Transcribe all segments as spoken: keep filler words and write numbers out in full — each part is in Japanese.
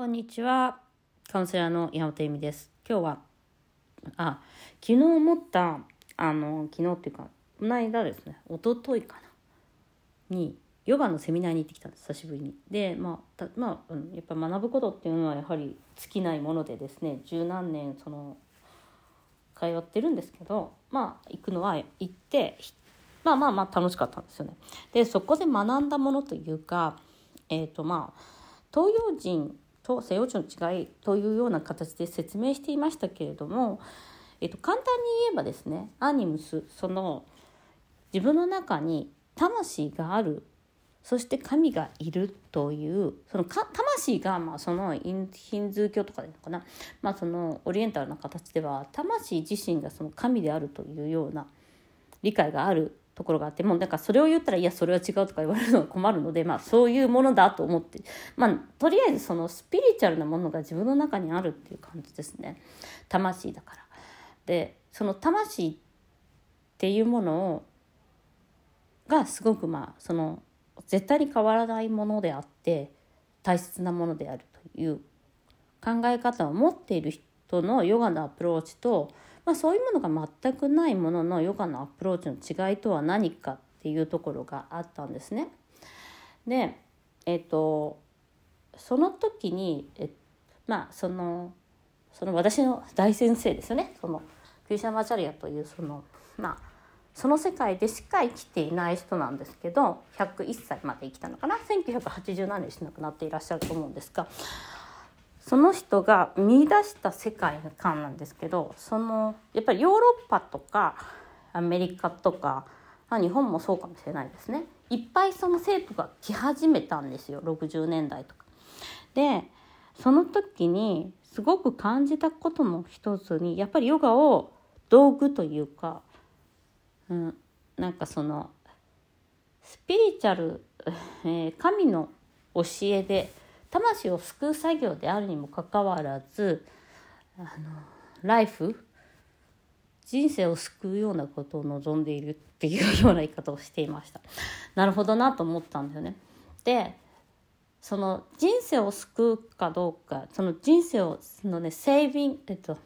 こんにちは、カウンセラーの矢本由美です。今日はあ昨日持ったあの昨日っていうかこの間ですね、一昨日かなにヨガのセミナーに行ってきたんです、久しぶりに。で、まあたまあ、うん、やっぱ学ぶことっていうのはやはり尽きないものでですね、十何年その通ってるんですけど、まあ行くのは行ってまあまあまあ楽しかったんですよね。でそこで学んだものというか、えっとまあ東洋人と西洋人の違いというような形で説明していましたけれども、えっと、簡単に言えばですね、アニムス、その自分の中に魂がある、そして神がいるというそのか魂が、まあ、そのヒンズー教とかでのかな、まあ、そのオリエンタルな形では魂自身がその神であるというような理解があるところがあって、もうなんかそれを言ったらいやそれは違うとか言われるのは困るので、まあそういうものだと思って、まあとりあえずそのスピリチュアルなものが自分の中にあるっていう感じですね。魂だから。で、その魂っていうものをがすごくまあその絶対に変わらないものであって大切なものであるという考え方を持っている人のヨガのアプローチと、まあ、そういうものが全くないもののヨガのアプローチの違いとは何かっていうところがあったんですね。で、えっと、その時にえ、まあ、その、その私の大先生ですよね、そのクリシュナマチャリアというその、まあ、その世界でしか生きていない人なんですけど、ひゃくいっさいまで生きたのかな、せんきゅうひゃくはちじゅうななねんし亡くなっていらっしゃると思うんですが、その人が見出した世界観なんですけど、そのやっぱりヨーロッパとかアメリカとか、まあ、日本もそうかもしれないですね、いっぱいその生徒が来始めたんですよ、ろくじゅうねんだいとかで。その時にすごく感じたことの一つに、やっぱりヨガを道具というか、うん、なんかそのスピリチュアル、えー、神の教えで魂を救う作業であるにもかかわらず、あのライフ、人生を救うようなことを望んでいるっていうような言い方をしていました。なるほどなと思ったんですよね。で、その人生を救うかどうか、その人生をそのね、セービング、えっと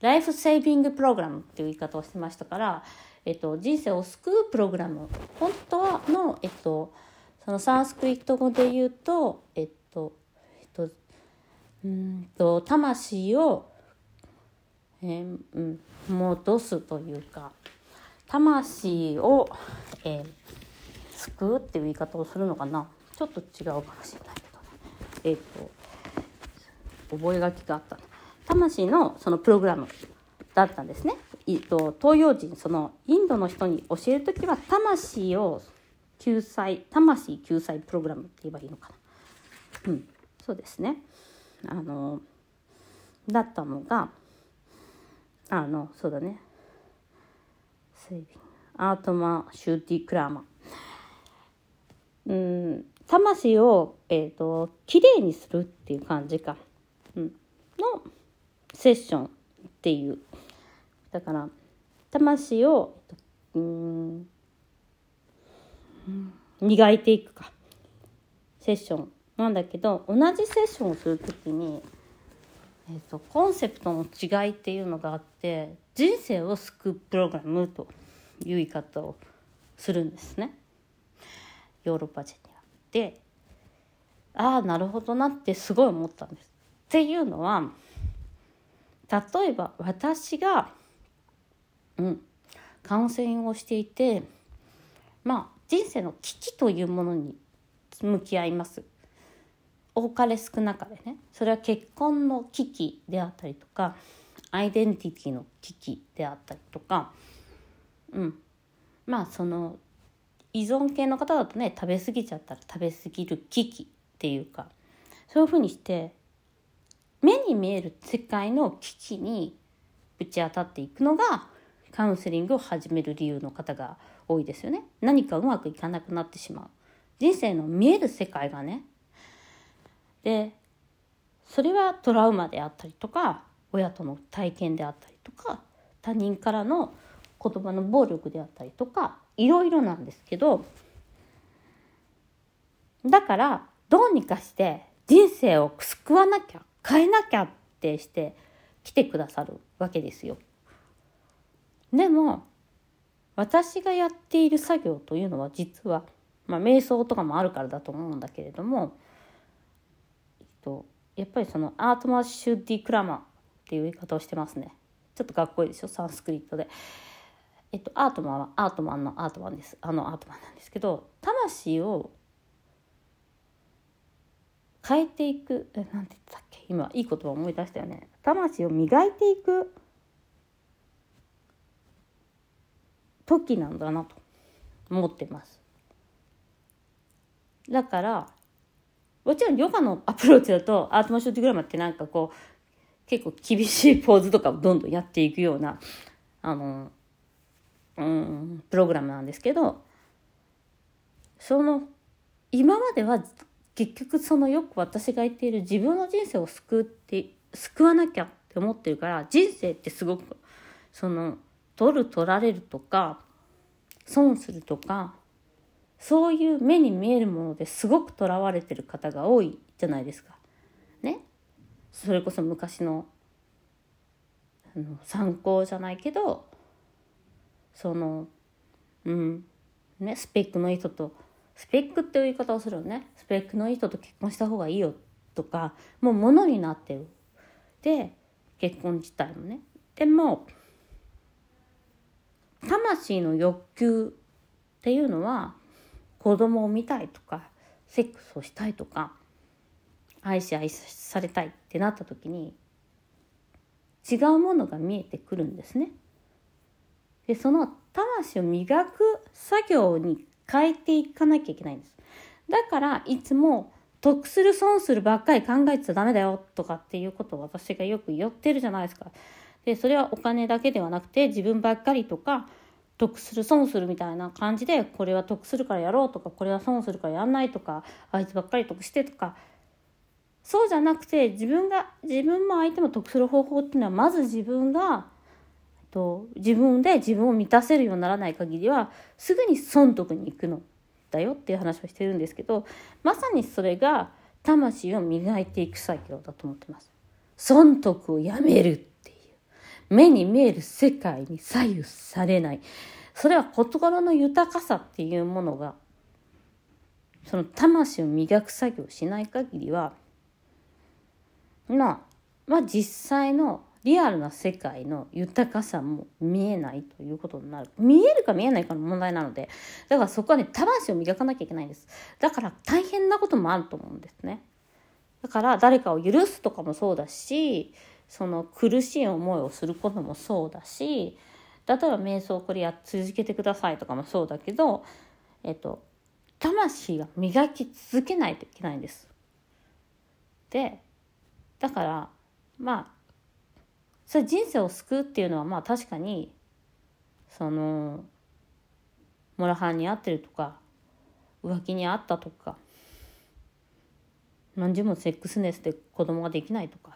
ライフセービングプログラムっていう言い方をしてましたから、えっと人生を救うプログラム、本当はのえっとそのサンスクリット語で言うと、えっと、えっと、うんと魂を、えーうん、戻すというか、魂を、えー、救うっていう言い方をするのかな、ちょっと違うかもしれないけどね、えっと覚え書きがあった魂のそのプログラムだったんですね。えっと、東洋人、そのインドの人に教えるときは魂を救済、魂救済プログラムって言えばいいのかな、うん、そうですね、あのだったのが、あのそうだね、アートマシューティクラーマ、うん、魂をえっときれいにするっていう感じか、うん、のセッションっていう、だから魂を、うん磨いていくかセッションなんだけど、同じセッションをするときに、えーと、コンセプトの違いっていうのがあって、人生を救うプログラムという言い方をするんですね、ヨーロッパ人には。で、ああなるほどなってすごい思ったんです。っていうのは、例えば私が、うん、カウンセリングをしていて、まあ人生の危機というものに向き合います。多かれ少なかれね。それは結婚の危機であったりとか、アイデンティティの危機であったりとか、うん、まあその依存系の方だとね、食べ過ぎちゃったら食べ過ぎる危機っていうか、そういうふうにして目に見える世界の危機にぶち当たっていくのがカウンセリングを始める理由の方が多いですよね。何かうまくいかなくなってしまう、人生の見える世界がね。でそれはトラウマであったりとか、親との体験であったりとか、他人からの言葉の暴力であったりとか、いろいろなんですけど、だからどうにかして人生を救わなきゃ、変えなきゃってして来てくださるわけですよ。でも私がやっている作業というのは実は、まあ、瞑想とかもあるからだと思うんだけれども、えっと、やっぱりそのアートマシュディクラマっていう言い方をしてますね。ちょっとかっこいいでしょ、サンスクリットで。えっと、アートマンはアートマンのアートマンです。あのアートマンなんですけど、魂を変えていく、え、なんて言ったっけ、今いい言葉思い出したよね。魂を磨いていく時なんだなと思ってます。だから、もちろんヨガのアプローチだとアートマシュティグラマってなんかこう結構厳しいポーズとかをどんどんやっていくようなあのうんプログラムなんですけど、その今までは結局そのよく私が言っている自分の人生を救って救わなきゃって思ってるから、人生ってすごくその取る取られるとか損するとかそういう目に見えるものですごくとらわれてる方が多いじゃないですかね。それこそ昔のあの参考じゃないけどそのうんねスペックのいい人とスペックっていう言い方をするよね。スペックのいい人と結婚した方がいいよとか、もうものになってる。で結婚自体もね。でも魂の欲求っていうのは子供を見たいとかセックスをしたいとか愛し愛されたいってなった時に違うものが見えてくるんですね。でその魂を磨く作業に変えていかなきゃいけないんです。だからいつも得する損するばっかり考えてちゃダメだよとかっていうことを私がよく言ってるじゃないですか。でそれはお金だけではなくて自分ばっかりとか得する損するみたいな感じで、これは得するからやろうとかこれは損するからやんないとかあいつばっかり得してとか、そうじゃなくて自分が自分も相手も得する方法っていうのはまず自分がと自分で自分を満たせるようにならない限りはすぐに損得に行くのだよっていう話をしてるんですけど、まさにそれが魂を磨いていく作業だと思ってます。損得をやめるっていう目に見える世界に左右されない、それは心の豊かさっていうものがその魂を磨く作業をしない限りは、まあ、まあ実際のリアルな世界の豊かさも見えないということになる。見えるか見えないかの問題なので、だからそこはね、魂を磨かなきゃいけないんです。だから大変なこともあると思うんですね。だから誰かを許すとかもそうだし、その苦しい思いをすることもそうだし、例えば瞑想これや続けてくださいとかもそうだけど、えっと、魂が磨き続けないといけないんです。で、だからまあそれ人生を救うっていうのはまあ確かにそのモラハンにあってるとか浮気にあったとか何十もセックスネスで子供ができないとか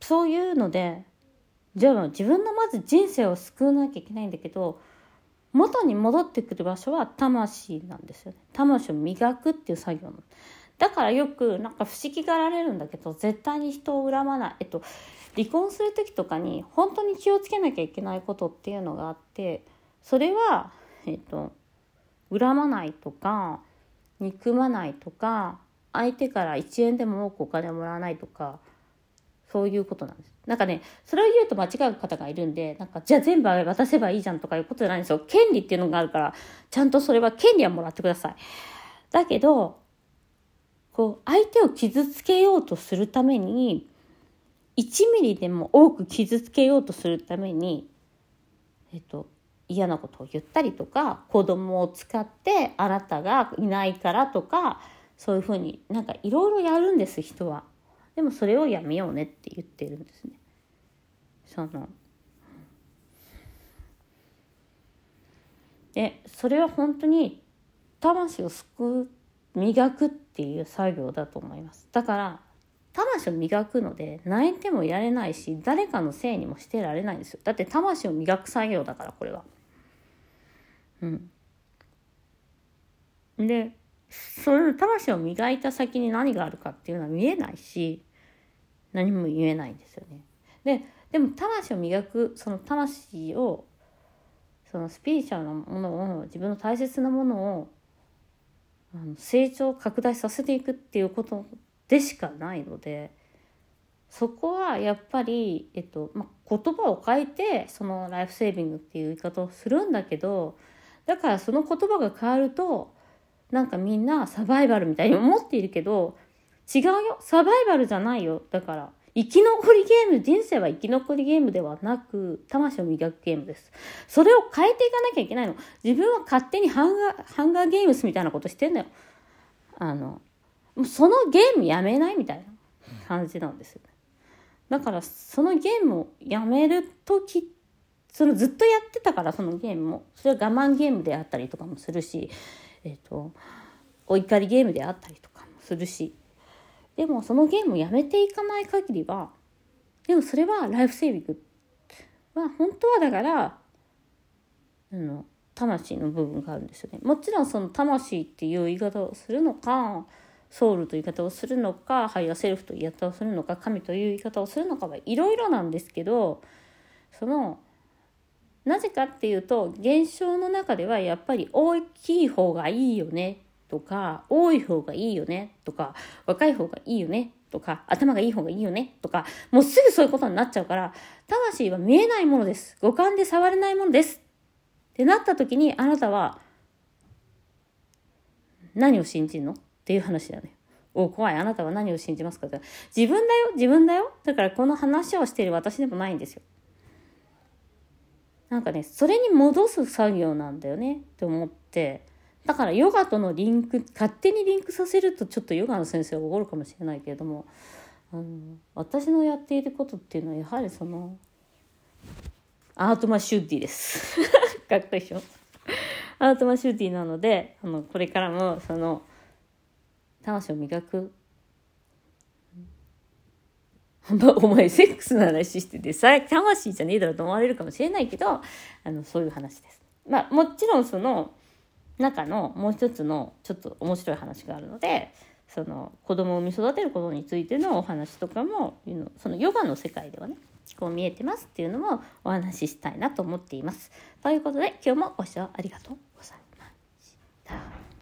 そういうので、じゃあ自分のまず人生を救わなきゃいけないんだけど、元に戻ってくる場所は魂なんですよね。魂を磨くっていう作業の。だからよくなんか不思議がられるんだけど、絶対に人を恨まない、えっと、離婚する時とかに本当に気をつけなきゃいけないことっていうのがあって、それは、えっと、恨まないとか憎まないとか相手からいちえんでも多くお金をもらわないとかそういうことなんです。なんかね、それを言うと間違う方がいるんで、なんかじゃあ全部渡せばいいじゃんとかいうことじゃないんですよ。権利っていうのがあるからちゃんとそれは権利はもらってください。だけどこう相手を傷つけようとするためにいちミリでも多く傷つけようとするために、えっと、嫌なことを言ったりとか子供を使ってあなたがいないからとかそういうふうになんかいろいろやるんです人は。でもそれをやめようねって言ってるんですね。そのでそれは本当に魂を救う磨くっていう作業だと思います。だから魂を磨くので泣いてもいられないし誰かのせいにもしてられないんですよ。だって魂を磨く作業だからこれは。うんでそれの魂を磨いた先に何があるかっていうのは見えないし、何も言えないんですよね。で、でも魂を磨く、その魂を、そのスピリチュアルなものを、自分の大切なものをあの成長拡大させていくっていうことでしかないので、そこはやっぱり、えっとまあ、言葉を変えてそのライフセービングっていう言い方をするんだけど、だからその言葉が変わるとなんかみんなサバイバルみたいに思っているけど、違うよ、サバイバルじゃないよ。だから生き残りゲーム、人生は生き残りゲームではなく、魂を磨くゲームです。それを変えていかなきゃいけないの。自分は勝手にハンガー、ハンガーゲームスみたいなことしてんのよ。あのそのゲームやめないみたいな感じなんですよね。だからそのゲームをやめるとき、そのずっとやってたから、そのゲームもそれは我慢ゲームであったりとかもするし、えっとお怒りゲームであったりとかもするし、でもそのゲームをやめていかない限りは、でもそれはライフセービングは本当はだから、うん、魂の部分があるんですよね。もちろんその魂っていう言い方をするのか、ソウルという言い方をするのか、ハイヤーセルフという言い方をするのか、神という言い方をするのかはいろいろなんですけど、そのなぜかっていうと、現象の中ではやっぱり大きい方がいいよねとか、多い方がいいよねとか、若い方がいいよねとか、頭がいい方がいいよねとか、もうすぐそういうことになっちゃうから、魂は見えないものです、五感で触れないものですってなった時に、あなたは何を信じるのっていう話だね。お、怖い。あなたは何を信じますかって。自分だよ、自分だよ。だからこの話をしている私でもないんですよ。なんかね、それに戻す作業なんだよねって思って、だからヨガとのリンク、勝手にリンクさせるとちょっとヨガの先生は怒るかもしれないけれども、あの私のやっていることっていうのはやはりそのアートマシューティーですかっこいいでしょアートマシューティーなので、あのこれからもその魂を磨くお前セックスの話しててさ、魂じゃねえだろと思われるかもしれないけど、あのそういう話です。まあもちろんその中のもう一つのちょっと面白い話があるので、その子供を産み育てることについてのお話とかも、そのヨガの世界ではね、こう見えてますっていうのもお話ししたいなと思っています。ということで今日もご視聴ありがとうございました。